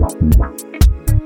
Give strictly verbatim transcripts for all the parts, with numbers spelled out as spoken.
What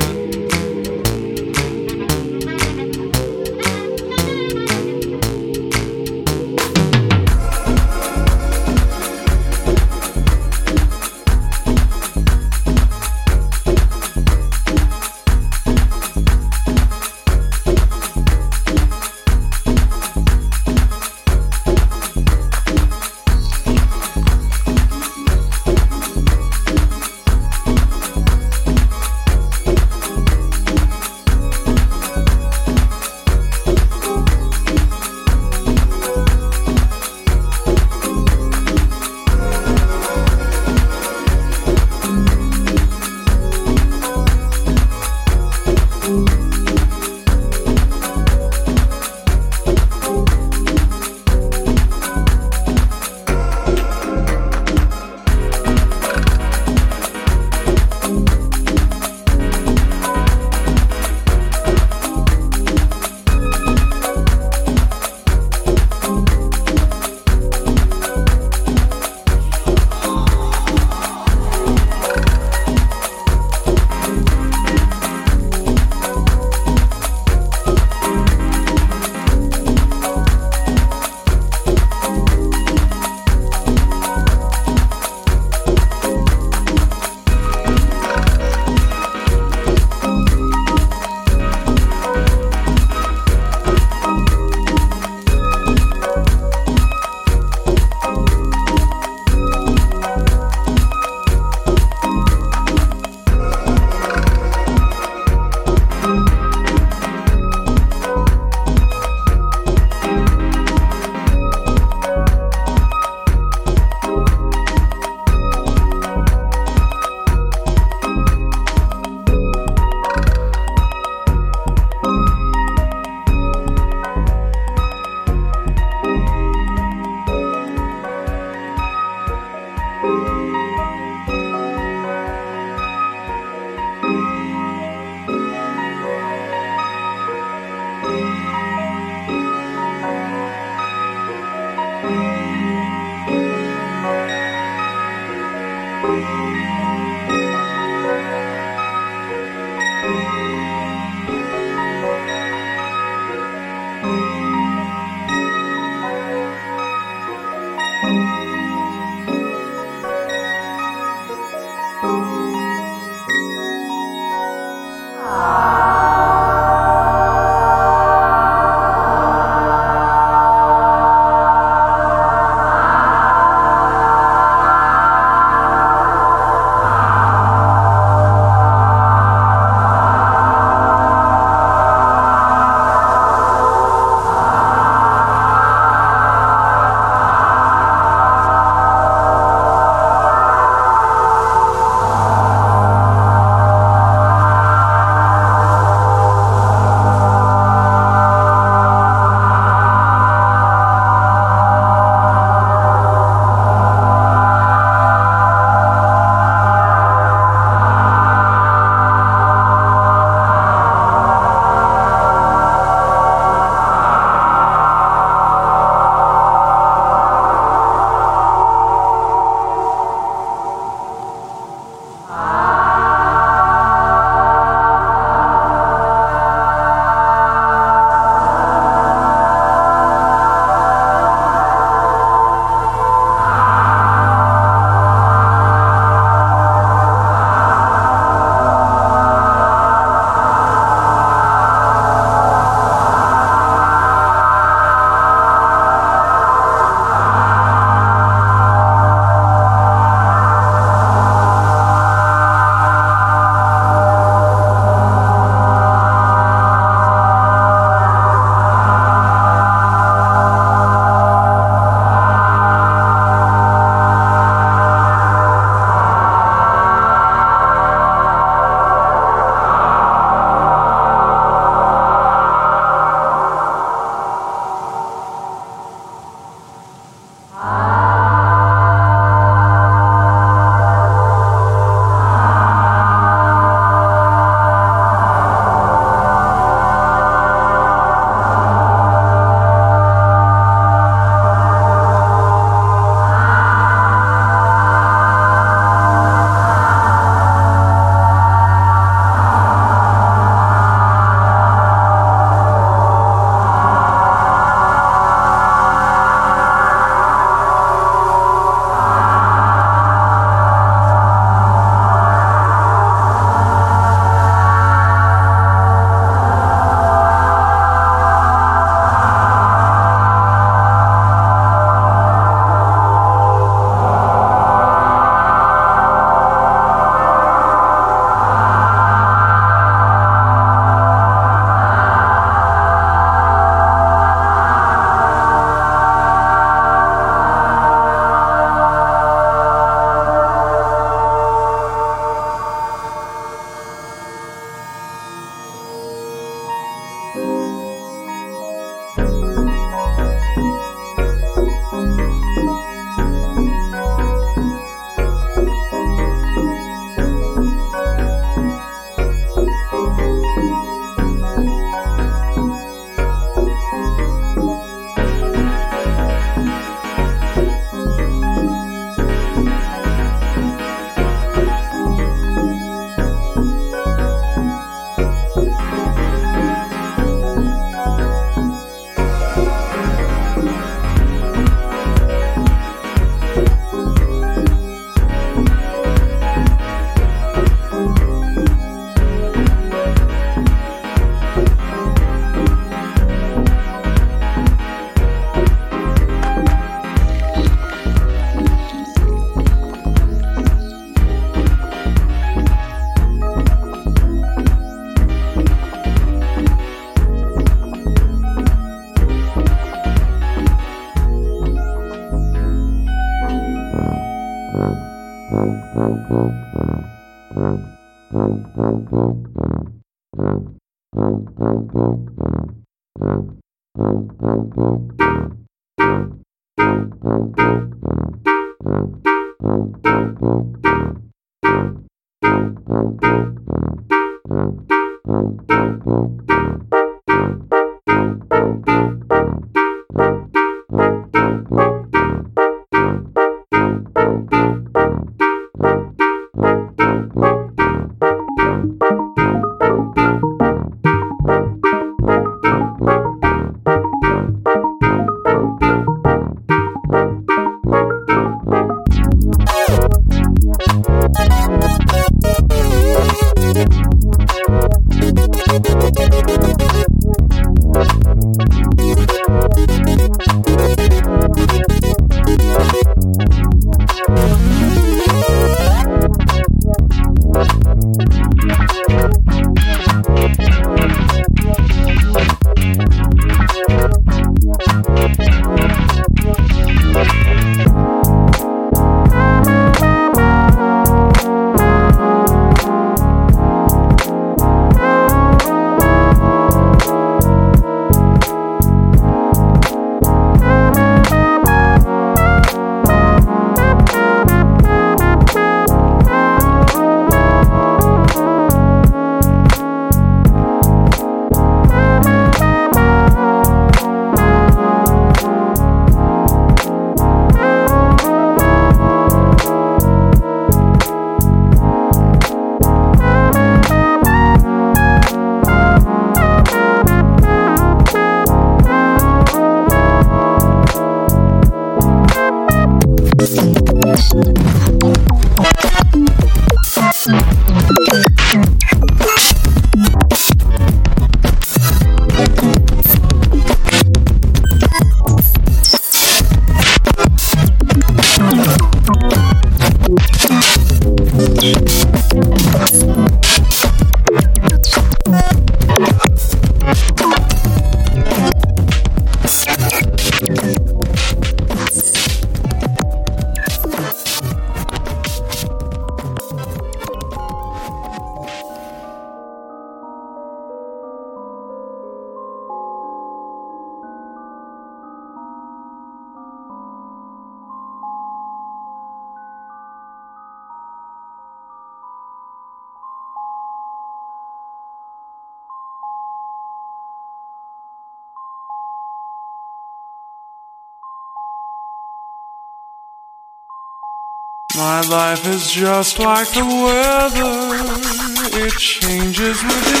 My life is just like the weather, it changes with the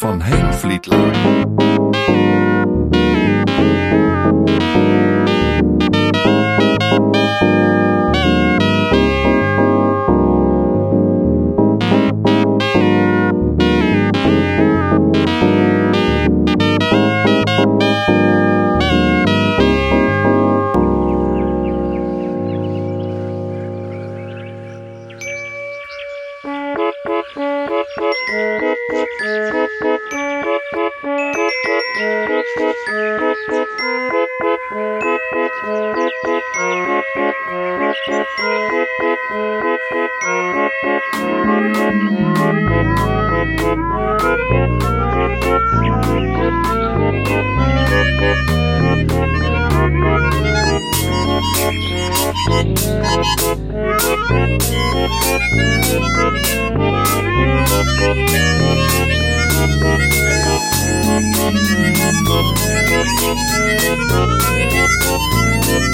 Van Heemvlietlaan. We'll be right back.